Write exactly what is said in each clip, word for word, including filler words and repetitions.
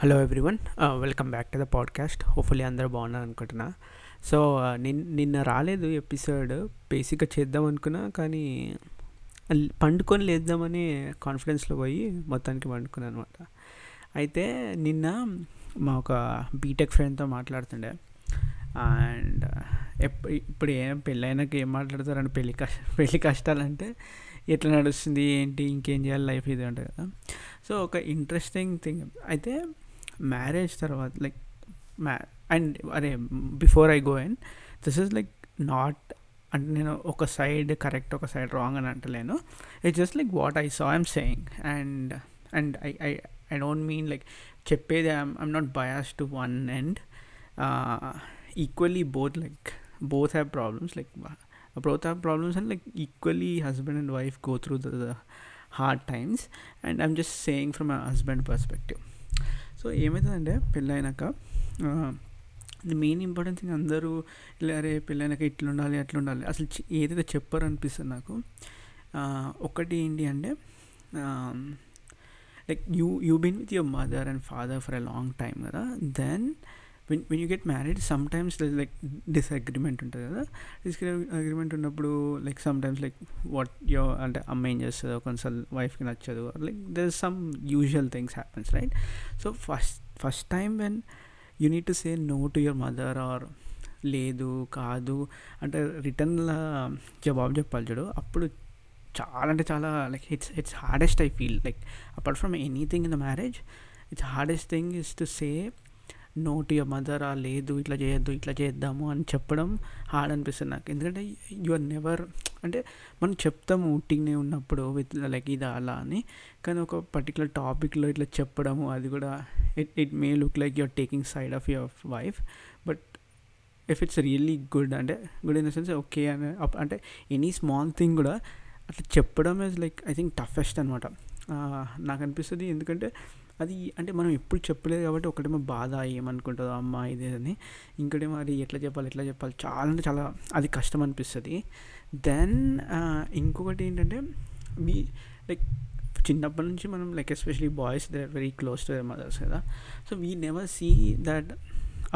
Hello everyone, welcome back to the podcast. Hopefully అందరూ బాగున్నారు అనుకుంటున్నా. సో నిన్ నిన్న రాలేదు ఎపిసోడ్. బేసిక్గా చేద్దాం అనుకున్నా, కానీ పండుకొని లేద్దామని కాన్ఫిడెన్స్లో పోయి మొత్తానికి పండుకున్నాను అనమాట. అయితే నిన్న మా ఒక బీటెక్ ఫ్రెండ్తో మాట్లాడుతుండే. అండ్ ఎప్పు ఇప్పుడు ఏం పెళ్ళైనాక ఏం మాట్లాడతారు అంటే, పెళ్ళి కష్ట పెళ్ళి కష్టాలంటే ఎట్లా నడుస్తుంది, ఏంటి, ఇంకేం చేయాలి లైఫ్, ఇది ఉంటుంది కదా. సో ఒక ఇంట్రెస్టింగ్ థింగ్ అయితే, మ్యారేజ్ తర్వాత లైక్ మ్యా అండ్ అరే before I go in, this is like not అంటే నేను ఒక సైడ్ కరెక్ట్ ఒక సైడ్ రాంగ్ అని అంటలేను. It's just like what I saw I'm saying. And and I I I don't mean like చెప్పేది I'm I'm not bias to one and equally both like both have problems like both have problems and like equally husband and wife go through the, the hard times, and I'm just saying from a husband perspective. So ఏమవుతుందంటే పెళ్ళైనాక the main important thing అందరూ ఇలా అరే పెళ్ళైనాక ఇట్లా ఉండాలి అట్లా ఉండాలి అసలు ఏదైతే చెప్పారనిపిస్తుంది నాకు. ఒకటి ఏంటి అంటే like you you been with your mother and father for a long time కదా. Then when when you get married sometimes there's like disagreement ఉంటుంది కదా. డిస్అగ్రిమెంట్ ఉన్నప్పుడు like sometimes like what your అంటే అమ్మ ఏం చేస్తుందో, కొన్నిసార్లు వైఫ్కి నచ్చదు, like there some usual things happens right. So first first time when you need to say no to your mother or లేదు కాదు అంటే రిటర్న్ల జవాబు చెప్పాలి చూడు. అప్పుడు చాలా అంటే చాలా like it's it's hardest I feel like apart from anything in the marriage it's hardest thing is to say no to your mother ఆ లేదు ఇట్లా చేయొద్దు ఇట్లా చేద్దాము అని చెప్పడం హార్డ్ అనిపిస్తుంది నాకు. ఎందుకంటే యు ఆర్ నెవర్ అంటే మనం చెప్తాము ఉట్టిగానే ఉన్నప్పుడు విత్ లైక్ ఇది అలా అని, కానీ ఒక పర్టికులర్ టాపిక్లో ఇట్లా చెప్పడము అది కూడా it it may look like your taking side of your wife. But if it's really good అంటే good in the sense okay అని అంటే ఎనీ స్మాల్ థింగ్ కూడా అట్లా చెప్పడం is like I think toughest అనమాట నాకు అనిపిస్తుంది. ఎందుకంటే అది అంటే మనం ఎప్పుడు చెప్పలేదు కాబట్టి ఒకటేమో బాధ ఏమనుకుంటుందో అమ్మ ఇదే అని, ఇంకోటేమో అది ఎట్లా చెప్పాలి ఎట్లా చెప్పాలి చాలా అంటే చాలా అది కష్టం అనిపిస్తుంది. దెన్ ఇంకొకటి ఏంటంటే మీ లైక్ చిన్నప్పటి నుంచి మనం like especially boys they are very close to their mothers కదా. So we never see that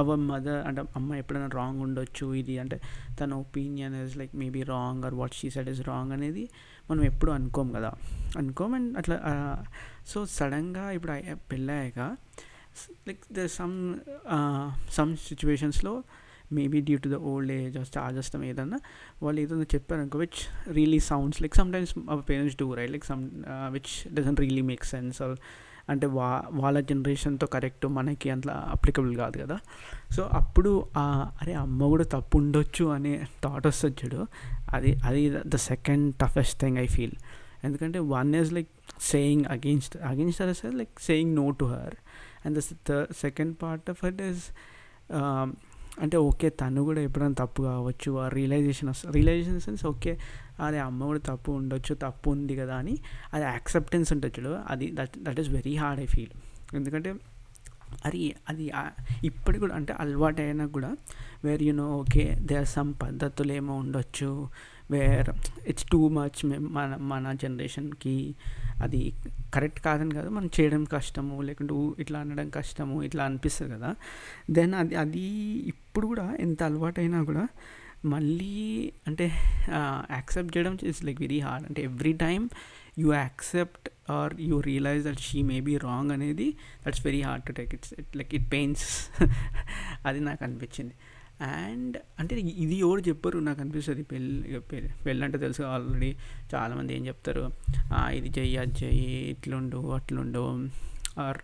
our mother అంటే అమ్మ ఎప్పుడైనా రాంగ్ ఉండొచ్చు, ఇది అంటే తన opinion is like maybe wrong or what she said is wrong అనేది మనం ఎప్పుడు అనుకోం కదా అనుకోం అండ్ అట్లా. సో సడన్గా ఇప్పుడు పెళ్ళాక లైక్ ద సమ్ సమ్ సిచ్యువేషన్స్లో maybe due to the old age changes ఏదన్నా వాళ్ళు ఏదన్నా చెప్పారనుకో which really sounds like sometimes our parents do right like some which doesn't really make sense or అంటే వా వాళ్ళ జనరేషన్తో కరెక్ట్ మనకి అట్లా అప్లికబుల్ కాదు కదా. సో అప్పుడు అరే అమ్మ కూడా తప్పు ఉండొచ్చు అనే థాట్ వస్తుంది చూడు. అది అది the second toughest thing I feel. ఎందుకంటే one is like saying against against her is like saying no to her, and the second part of it is అంటే ఓకే తను కూడా ఎప్పుడైనా తప్పు కావచ్చు ఆ రియలైజేషన్ వస్తుంది. రియలైజేషన్ సెన్స్ ఓకే అదే అమ్మ కూడా తప్పు ఉండొచ్చు తప్పు ఉంది కదా అని అది యాక్సెప్టెన్స్ ఉంటుంది చూడు. అది that that is very hard I feel. ఎందుకంటే అది అది ఇప్పటికి కూడా అంటే అలవాటు అయినా కూడా where you know okay they are some పద్ధతులు ఏమో ఉండొచ్చు వేర్ ఇట్స్ టూ మచ్ మన మన జనరేషన్కి అది కరెక్ట్ కాదని కాదు మనం చేయడం కష్టము లేకుంటే ఇట్లా అనడం కష్టము ఇట్లా అనిపిస్తుంది కదా. దెన్ అది అది ఇప్పుడు కూడా ఎంత అలవాటు అయినా కూడా మళ్ళీ అంటే యాక్సెప్ట్ చేయడం ఇట్స్ లైక్ వెరీ హార్డ్. అంటే every time you accept or you realise that she may be wrong అనేది that's very hard to take it's it like it pains అది నాకు అనిపించింది. అండ్ అంటే ఇది ఎవరు చెప్పారు నాకు అనిపిస్తుంది. పెళ్ళి పెళ్ళంటే తెలుసు ఆల్రెడీ చాలామంది ఏం చెప్తారు ఇది చెయ్యి అది చెయ్యి ఇట్లుండు అట్లుండు are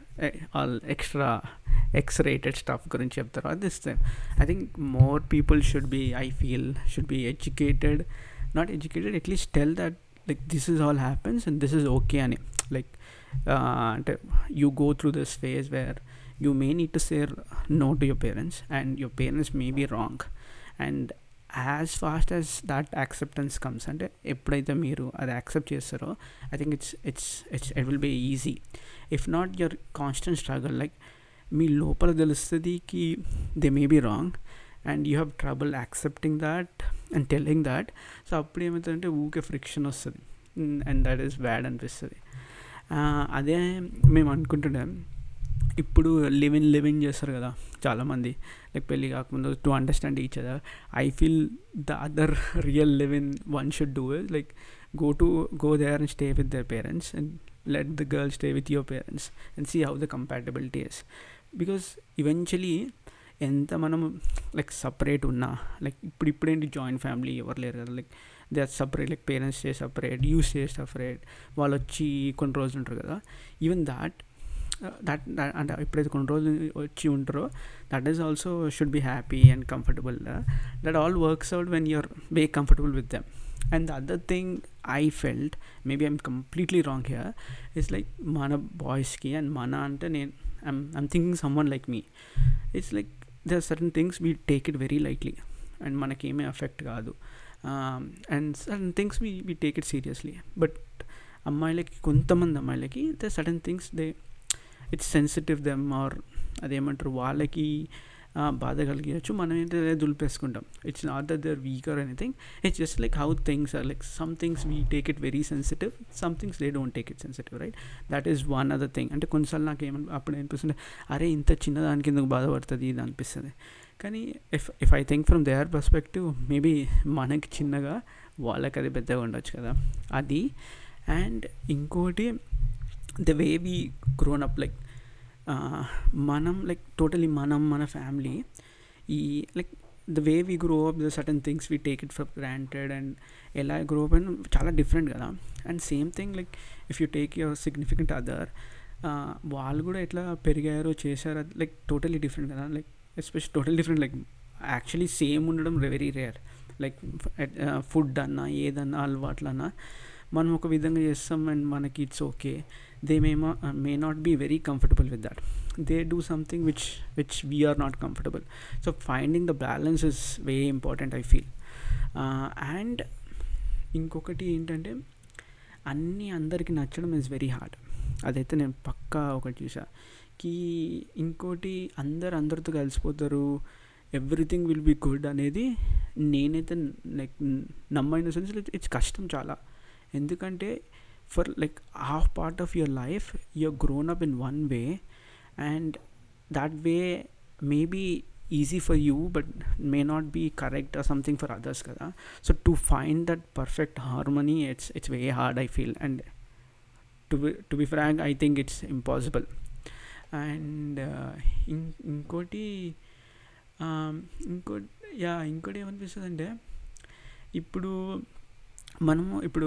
all extra X rated stuff గురించి చెప్తారు. అది ఇస్తే I think more people should be I feel should be educated not educated at least tell that like this is all happens and this is okay అని like అంటే you go through this phase where you may need to say no to your parents and your parents may be wrong, and as fast as that acceptance comes ante eppudaithe meeru ad accept chestaro I think it's it's it's it will be easy. If not your constant struggle like mee lopala telustadi ki they may be wrong and you have trouble accepting that and telling that. So appudu em antante ooke friction ostadi and that is bad anpistadi. Ade mem anukuntunnam ఇప్పుడు living living చేస్తారు కదా చాలామంది, like పెళ్ళి కాకముందు, to understand each other. I feel the other real living one should do is like go to go there and stay with their parents and let the girl stay with your parents and see how the compatibility is, because eventually enta manam like separate unna, like ippudu ippudu enti joint family evaru leru kada, like they are separate, like parents stay separate, you stay separate, vallu vachi konni rojulu untaru kada, even that that and ippudu konni rojulu vachi untaro, that is also should be happy and comfortable. That all works out when you are very comfortable with them. And the other thing I felt, maybe I'm completely wrong here, is like mana boys ki and mana ante nen I'm I'm thinking someone like me. It's like there are certain things we take it very lightly and manaki em affect kaadu, um, and certain things we we take it seriously. But ammayalaki kontamandi ammayalaki there are certain things they it's sensitive them or ademantaru vallaki బాధ కలిగించచ్చు, మనం ఏంటంటే దులిపేసుకుంటాం. It's not that they are weak or anything, it's just like how things are, like some things we take it very sensitive, some things they don't take it sensitive, right? That is one other thing. అంటే కొన్నిసార్లు నాకు ఏమని అప్పుడు అనిపిస్తుంది, అరే ఇంత చిన్నదానికి ఎందుకు బాధపడుతుంది ఇది అనిపిస్తుంది. కానీ if if I think from their perspective, maybe మనకి చిన్నగా వాళ్ళకి అది పెద్దగా ఉండొచ్చు కదా అది. అండ్ ఇంకోటి the way we grown up, like మనం లైక్ టోటలీ మనం మన ఫ్యామిలీ ఈ like the way we grow up, the certain things we take it for granted and ఎలా గ్రో అప్ అని చాలా డిఫరెంట్ కదా. And same thing like if you take your significant other, వాళ్ళు కూడా ఎట్లా పెరిగారో చేశారో లైక్ టోటలీ డిఫరెంట్ కదా, like especial total different. Like actually same ఉండడం వెరీ రేర్, లైక్ ఫుడ్ అన్నా ఏదన్నా అలవాట్లన్నా మనం ఒక విధంగా చేస్తాం అండ్ మనకి it's okay. They may may not be very comfortable with that, they do something which which we are not comfortable. So finding the balance is very important I feel. And ఇంకొకటి ఏంటంటే అన్నీ అందరికీ నచ్చడం ఈజ్ వెరీ హార్డ్, అదైతే నేను పక్కా ఒకటి చూసా. కి ఇంకోటి అందరు అందరితో కలిసిపోతారు, ఎవ్రీథింగ్ విల్ బీ గుడ్ అనేది నేనైతే లైక్ నమ్మైన సెన్స్ ఇట్స్ కష్టం చాలా. ఎందుకంటే for like half part of your life your grown up in one way, and that way may be easy for you but may not be correct or something for others కదా. So to find that perfect harmony it's it's very hard I feel, and to be to be frank I think it's impossible. And ఇంకోటి ఇంకోటి yeah ఇంకోటి ఏమనిపిస్తుంది అంటే, ఇప్పుడు మనము ఇప్పుడు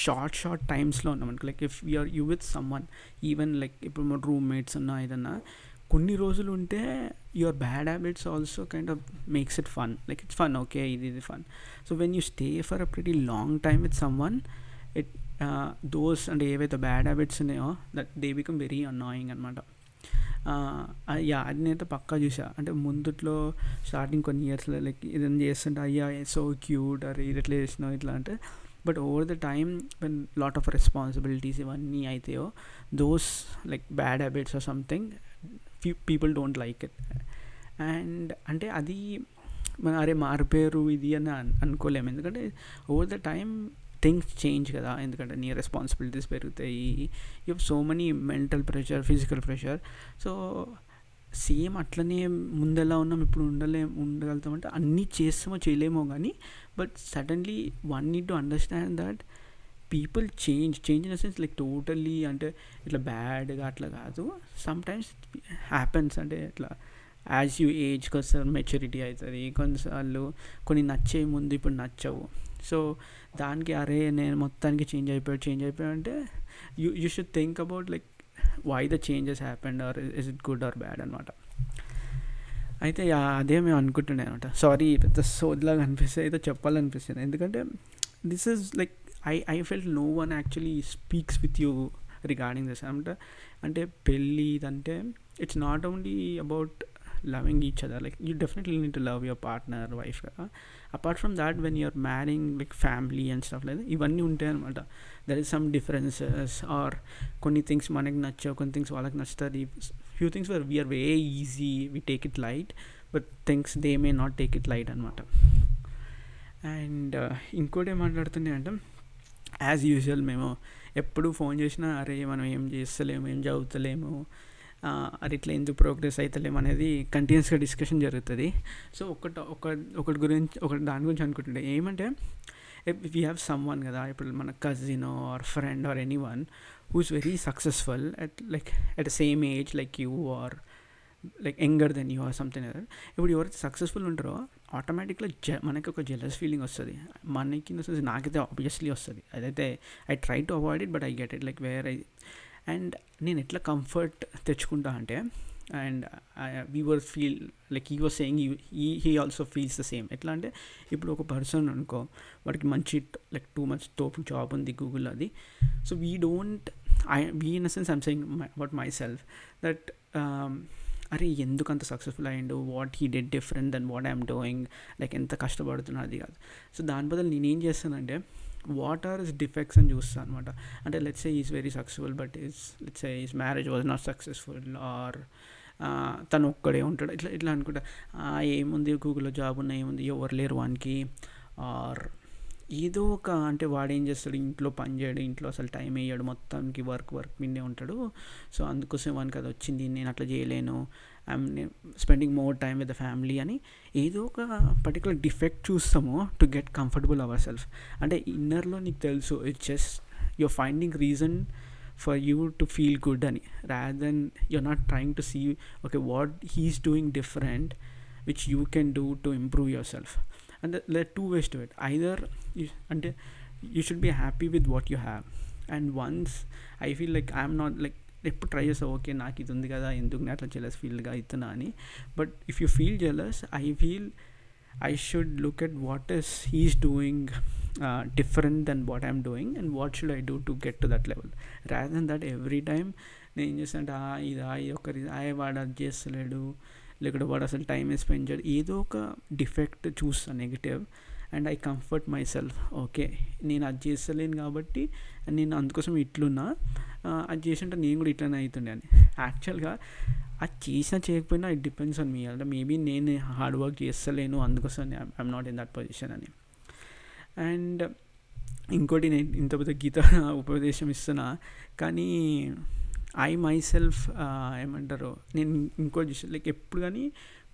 short short టైమ్స్లో ఉన్నాం అనుకో, like if you are you with someone, even like ఇప్పుడు మన రూమ్మేట్స్ ఉన్నా ఏదన్నా కొన్ని రోజులు ఉంటే your bad habits also kind of makes it fun, like it's fun okay ఇది ఇది fun. So when you stay for a pretty long time with someone it those అంటే ఏవైతే బ్యాడ్ హ్యాబిట్స్ ఉన్నాయో that they become very annoying అనమాట. అయ్యా అది నేనైతే పక్కా చూసా. అంటే ముందుట్లో స్టార్టింగ్ కొన్ని ఇయర్స్లో లైక్ ఏదైనా చేస్తుంటే అయ్యా సో క్యూట్ అరే ఇది ఎట్లా చేసినావు ఇట్లా అంటే, but over the time when lot of responsibilities ఇవన్నీ అవుతాయో those like bad habits or something few people don't like it. And అంటే అది మన అరే మారిపోయారు ఇది అని అనుకోలేము, ఎందుకంటే over the time things change కదా. ఎందుకంటే నీ రెస్పాన్సిబిలిటీస్ పెరుగుతాయి, you have so many mental pressure, physical pressure. So same అట్లనే ముందెలా ఉన్నాం ఇప్పుడు ఉండలే ఉండగలుగుతామంటే అన్నీ చేస్తామో చేయలేమో కానీ, but suddenly one need to understand that people change change in a sense like totally, అంటే ఇట్లా బ్యాడ్గా అట్లా కాదు, సమ్టైమ్స్ హ్యాపెన్స్. అంటే ఇట్లా యాజ్ యూ ఏజ్ కొంచెం మెచ్యూరిటీ అవుతుంది, కొన్నిసార్లు కొన్ని నచ్చే ముందు ఇప్పుడు నచ్చవు. సో దానికి అరే నేను మొత్తానికి చేంజ్ అయిపోయాడు చేంజ్ అయిపోయా అంటే you you should think about like why the changes happened or is it good or bad అనమాట. అయితే అదే మేము అనుకుంటుండే అనమాట. సారీ పెద్ద సోదిలాగా అనిపిస్తే అయితే చెప్పాలనిపిస్తుంది, ఎందుకంటే this is like I I felt no one actually speaks with you regarding this అనమాట. అంటే పెళ్ళి ఇదంటే it's not only about loving each other, like you definitely need to love your partner, wife, uh, apart from that when you're marrying like family and stuff like that ivanni untayi anamata, there is some differences or konni things manaki nachcha konni things valaki nachtadi, few things where we are very easy we take it light but things they may not take it light anamata. And inkote maatladutunne antam as usual memo eppudu phone chesina are manam em chestaleemo em javutaleemo అది ఇట్లా ఎందుకు progress అవుతలేం అనేది కంటిన్యూస్గా discussion జరుగుతుంది. So ఒకటి ఒక ఒకటి గురించి ఒక దాని గురించి అనుకుంటుండే ఏమంటే, వీ హ్యావ్ సమ్ వన్ కదా, ఇప్పుడు మన cousin or friend or anyone who is very successful at like at the same age like you or like younger than you or something other. ఇప్పుడు ఎవరైతే సక్సెస్ఫుల్ ఉంటారో ఆటోమేటిక్గా జ మనకి ఒక జెలస్ ఫీలింగ్ వస్తుంది, మనకి ఇన్ ద సెన్స్ నాకైతే ఆబ్వియస్లీ వస్తుంది. అదైతే I try to avoid it but I get it like where I. And నేను ఎట్లా కంఫర్ట్ తెచ్చుకుంటా అంటే, and we were feel like he was saying he he also feels the same. ఎట్లా అంటే ఇప్పుడు ఒక పర్సన్ అనుకో, వాడికి మంచి లైక్ టూ మంత్స్ తోపు జాబ్ ఉంది గూగుల్ అది. So we don't I we in the sense I'm saying about myself that అరే ఎందుకు అంత సక్సెస్ఫుల్ అయ్యిండు, what he did different than what I'm doing, like ఎంత కష్టపడుతున్నా అది కాదు. సో దాని బదులు నేనేం చేస్తానంటే వాట్ ఆర్ హిస్ డిఫెక్ట్స్ అని చూస్తాను అనమాట. అంటే let's say is very successful but is let's say is marriage was not successful or తను ఒక్కడే ఉంటాడు ఇట్లా ఇట్లా అనుకుంటా. ఏముంది గూగుల్లో జాబ్ ఉన్నా ఏముంది ఎవరు లేరు వానికి ఆర్ ఏదో ఒక, అంటే వాడు ఏం చేస్తాడు ఇంట్లో పని చేయడు, ఇంట్లో అసలు టైం వేయడు, మొత్తానికి వర్క్ వర్క్ మీదే ఉంటాడు. సో అందుకోసం వానికి అది వచ్చింది, నేను అట్లా చేయలేను, I'm spending more time with the family అని ఏదో ఒక పర్టికులర్ డిఫెక్ట్ చూస్తాము to get comfortable our self. అంటే ఇన్నర్లో నీకు తెలుసు it's just your finding reason for you to feel good అని, rather than you're not trying to see okay what he's doing different which you can do to improve yourself. And there are two ways to it. Either you, and you should be happy with what you have. And once I feel like I'm not like ఎప్పుడు try చేస్తావు okay నాకు ఇది ఉంది కదా ఎందుకు నేను అట్లా jealous ఫీల్గా అవుతున్నా అని. But if you feel jealous I feel I should look at what is he's doing different than what I'm doing and what should I do to get to that level. Rather than that every time నేను ఏం చేస్తాను అంటే ఇది ఆ ఒక్కరి ఆయన వాడు అది చేస్తలేడు, లేకపోతే వాడు అసలు టైం స్పెండ్ చేయడు, ఏదో ఒక డిఫెక్ట్ చూస్తాను negative and I comfort my self. Okay నేను అది చేస్తలేను కాబట్టి నేను అందుకోసం ఇట్లున్నా, అది చేసింటే నేను కూడా ఇట్లనే అవుతుండే అని. యాక్చువల్గా అది చేసినా చేయకపోయినా ఇట్ డిపెండ్స్ ఆన్ మీ. అంటే మేబీ నేను హార్డ్ వర్క్ చేస్తలేను అందుకోసం I'm not in that position అని. అండ్ ఇంకోటి నేను ఇంత పెద్ద గీత ఉపదేశం ఇస్తున్నా కానీ ఐ మై సెల్ఫ్ ఏమంటారు, నేను ఇంకోటి చూసాను లైక్ ఎప్పుడు కానీ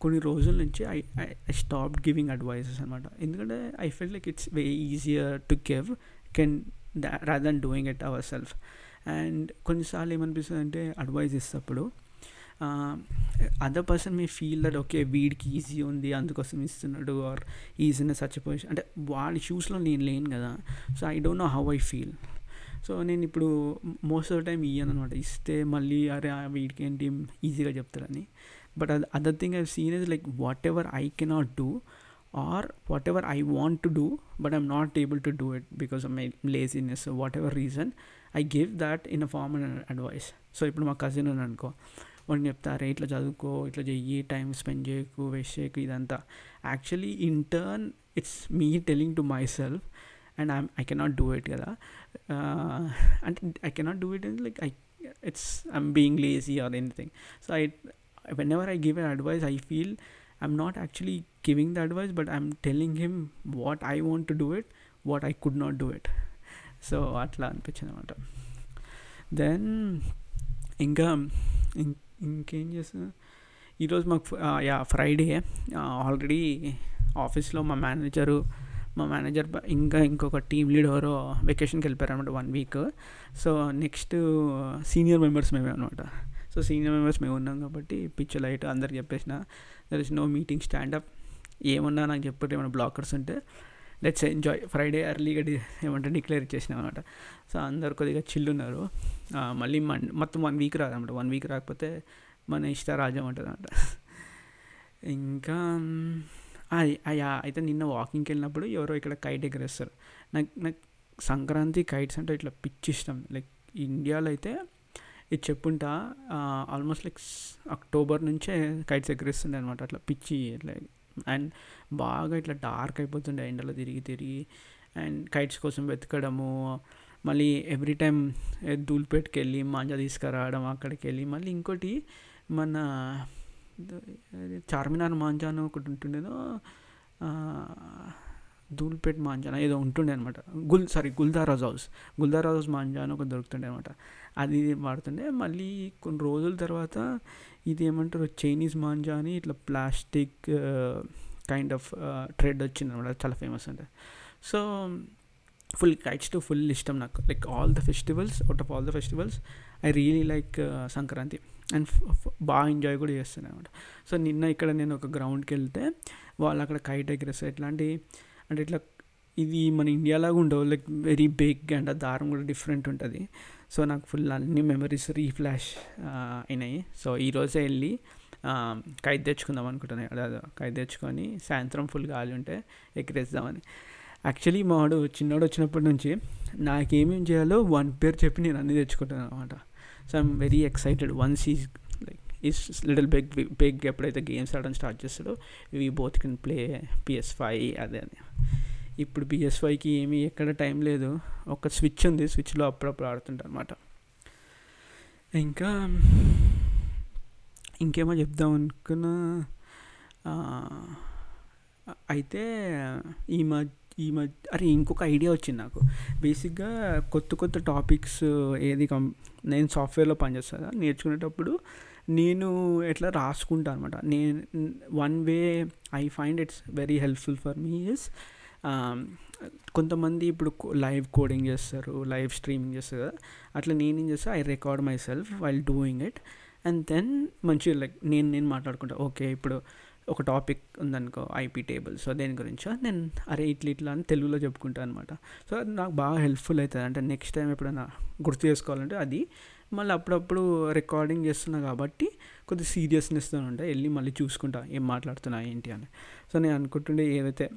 కొన్ని రోజుల నుంచి I I stop giving advices అనమాట. ఎందుకంటే I feel like it's very easier to give can rather than doing it our self. And కొన్నిసార్లు ఏమనిపిస్తుంది అంటే అడ్వైజ్ ఇస్తప్పుడు other person me feel that okay వీడికి ఈజీ ఉంది అందుకోసం ఇస్తున్నాడు ఆర్ ఈజీ అనే సచ్ పొజిషన్, అంటే వాడి షూస్లో నేను లేను కదా. So I don't know how I feel. So నేను ఇప్పుడు మోస్ట్ ఆఫ్ ద టైం ఇయ్యాను అనమాట, ఇస్తే మళ్ళీ అరే వీడికి ఏంటి ఈజీగా చెప్తారని. బట్ అది other thing I seen is like whatever I cannot do or whatever I want to do but I'm not able to do it because of my laziness whatever reason I give that in a form and advice. So ఇప్పుడు మా cousin అని అనుకో, వాడిని చెప్తారే ఇట్లా చదువుకో ఇట్లా చెయ్యి time spend చేయకు వేస్ట్ చేయకు ఇదంతా. Actually in turn it's me telling to my self and I'm, I cannot do it kada uh, and I cannot do it in like I it's I'm being lazy or anything. So I whenever I give an advice I feel I'm not actually giving the advice but I'm telling him what I want to do it, what I could not do it. So atla anpichinamata. Then inga inkem chesa ee roju maku yeah Friday already office lo ma manager మా manager ఇంకా ఇంకొక team lead ఎవరో వెకేషన్కి వెళ్ళిపోయారనమాట one week. So next senior members మేమే అనమాట. So senior members మేము ఉన్నాం కాబట్టి పిచ్చి లైట్ అందరికి చెప్పేసిన there is no meeting standup, ఏమన్నా నాకు చెప్పారు ఏమైనా బ్లాకర్స్ ఉంటే లెట్స్ ఎంజాయ్ ఫ్రైడే ఎర్లీగా డి ఏమంటే డిక్లేర్ చేసినాం అనమాట. సో అందరు కొద్దిగా చిల్ ఉన్నారు. మళ్ళీ మన్ మొత్తం వన్ వీక్ రాదనమాట, వన్ వీక్ రాకపోతే మన ఇష్ట రాజ్యం ఉంటుంది అనమాట. ఇంకా అది అయ్యా అయితే నిన్న వాకింగ్కి వెళ్ళినప్పుడు ఎవరో ఇక్కడ కైట్ ఎగరేస్తారు. నాకు నాకు సంక్రాంతి కైట్స్ అంటే ఇట్లా పిచ్చి ఇష్టం. లైక్ ఇండియాలో అయితే ఇది చెప్పుంటా ఆల్మోస్ట్ లైక్ అక్టోబర్ నుంచే కైట్స్ ఎగరేస్తుండే అనమాట. అట్లా పిచ్చి ఇట్లా అండ్ బాగా ఇట్లా డార్క్ అయిపోతుండే ఎండలో తిరిగి తిరిగి అండ్ కైట్స్ కోసం వెతకడము, మళ్ళీ ఎవ్రీ టైం దూల్పేట్కి వెళ్ళి మాంజా తీసుకురావడం, అక్కడికి వెళ్ళి మళ్ళీ ఇంకోటి మన చార్మినార్ మాంజాను ఒకటి ఉంటుండేదో ధూల్పేట్ మాంజానా ఏదో ఉంటుండే అనమాట, గుల్ సారీ గుల్దారాజ్ హౌస్ గుల్దారాజ్ మాంజానా ఒకటి దొరుకుతుండే అనమాట, అది వాడుతుండే. మళ్ళీ కొన్ని రోజుల తర్వాత ఇది ఏమంటారు చైనీస్ మాంజా అని ఇట్లా ప్లాస్టిక్ కైండ్ ఆఫ్ ట్రేడ్ వచ్చింది అనమాట, చాలా ఫేమస్ అంటే. So full kites to full ఇష్టం నాకు, like all the festivals out of all the festivals I really like Sankranti and బాగా ఎంజాయ్ కూడా చేస్తాను అనమాట. సో నిన్న ఇక్కడ నేను ఒక గ్రౌండ్కి వెళ్తే వాళ్ళు అక్కడ కైట్ ఎగరేస్తారు, ఎట్లాంటి అంటే ఇట్లా ఇది మన ఇండియాలాగా ఉండవు, లైక్ వెరీ బిగ్ అండ్ ఆ దారం కూడా డిఫరెంట్ ఉంటుంది. సో నాకు ఫుల్ అన్ని మెమరీస్ రీఫ్లాష్ అయినాయి. సో ఈరోజే వెళ్ళి కైట్ తెచ్చుకుందాం అనుకుంటున్నాయి, అదే కైట్ తెచ్చుకొని సాయంత్రం ఫుల్ గాలి ఉంటే ఎగరేద్దామని. యాక్చువల్లీ మావాడు చిన్నోడు వచ్చినప్పటి నుంచి నాకేమేం చేయాలో వన్ పేరు చెప్పి నేను అన్నీ తెచ్చుకుంటాను అనమాట. So I'm very excited once is like is little big big ఎప్పుడైతే గేమ్స్ ఆడడం స్టార్ట్ చేస్తాడో we both can play PS five అదే అని. ఇప్పుడు పిఎస్ ఫైవ్కి ఏమీ ఎక్కడ టైం లేదు, ఒక స్విచ్ ఉంది, స్విచ్లో అప్పుడప్పుడు ఆడుతుంటాను అనమాట. ఇంకా ఇంకేమో చెప్దాం అనుకున్నా అయితే ఈ మధ్య ఈ మధ్య అరే ఇంకొక ఐడియా వచ్చింది నాకు. బేసిక్గా కొత్త కొత్త టాపిక్స్ ఏది కం నేను సాఫ్ట్వేర్లో పనిచేస్తాను నేర్చుకునేటప్పుడు నేను ఎట్లా రాసుకుంటాను అనమాట. నేను one way I find it's very helpful for me is కొంతమంది ఇప్పుడు లైవ్ కోడింగ్ చేస్తారు, లైవ్ స్ట్రీమింగ్ చేస్తారు కదా, అట్లా నేనేం చేస్తాను I record my self while doing it and then మంచిగా లైక్ నేను నేను మాట్లాడుకుంటా. ఓకే ఇప్పుడు ఒక టాపిక్ ఉందనుకో ఐపీ టేబుల్, సో దేని గురించో నేను అరే ఇట్లా ఇట్లా అని తెలుగులో చెప్పుకుంటాను అనమాట. సో అది నాకు బాగా హెల్ప్ఫుల్ అవుతుంది, అంటే నెక్స్ట్ టైం ఎప్పుడైనా గుర్తు చేసుకోవాలంటే అది. మళ్ళీ అప్పుడప్పుడు రికార్డింగ్ చేస్తున్నా కాబట్టి కొద్ది సీరియస్నెస్తో ఉంటా, వెళ్ళి మళ్ళీ చూసుకుంటా ఏం మాట్లాడుతున్నా ఏంటి అని. సో నేను అనుకుంటుండే ఏదైతే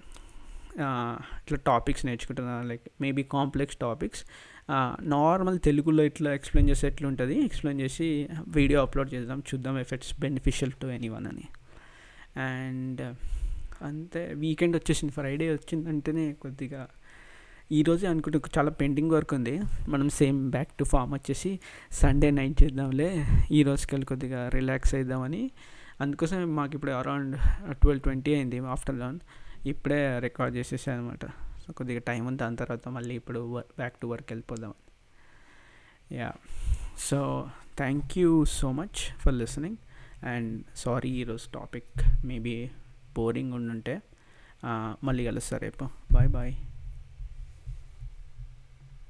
ఇట్లా టాపిక్స్ నేర్చుకుంటున్నా like maybe complex topics normal తెలుగులో ఇట్లా ఎక్స్ప్లెయిన్ చేస్తే ఎట్లా ఉంటుంది, ఎక్స్ప్లెయిన్ చేసి వీడియో అప్లోడ్ చేద్దాం, చూద్దాం ఎఫెక్ట్స్ బెనిఫిషియల్ టు ఎనీవన్ అని. అండ్ అంతే వీకెండ్ వచ్చేసింది, ఫ్రైడే వచ్చిందంటేనే కొద్దిగా ఈరోజే అనుకుంటే చాలా పెండింగ్ వర్క్ ఉంది, మనం సేమ్ బ్యాక్ టు ఫామ్ వచ్చేసి సండే నైట్ చేద్దాంలే, ఈ రోజుకెళ్ళి కొద్దిగా రిలాక్స్ అయిద్దామని. అందుకోసం మాకు ఇప్పుడు అరౌండ్ ట్వెల్వ్ ట్వంటీ అయింది ఆఫ్టర్నూన్, ఇప్పుడే రికార్డ్ చేసేసాను అనమాట. సో కొద్దిగా టైం ఉంది, దాని తర్వాత మళ్ళీ ఇప్పుడు బ్యాక్ టు వర్క్ వెళ్ళిపోదామని. Yeah so thank you so much for listening and sorry ఈరోజు టాపిక్ మేబీ బోరింగ్ ఉండుంటే. మళ్ళీ కలుస్తా రేపు, బాయ్ బాయ్.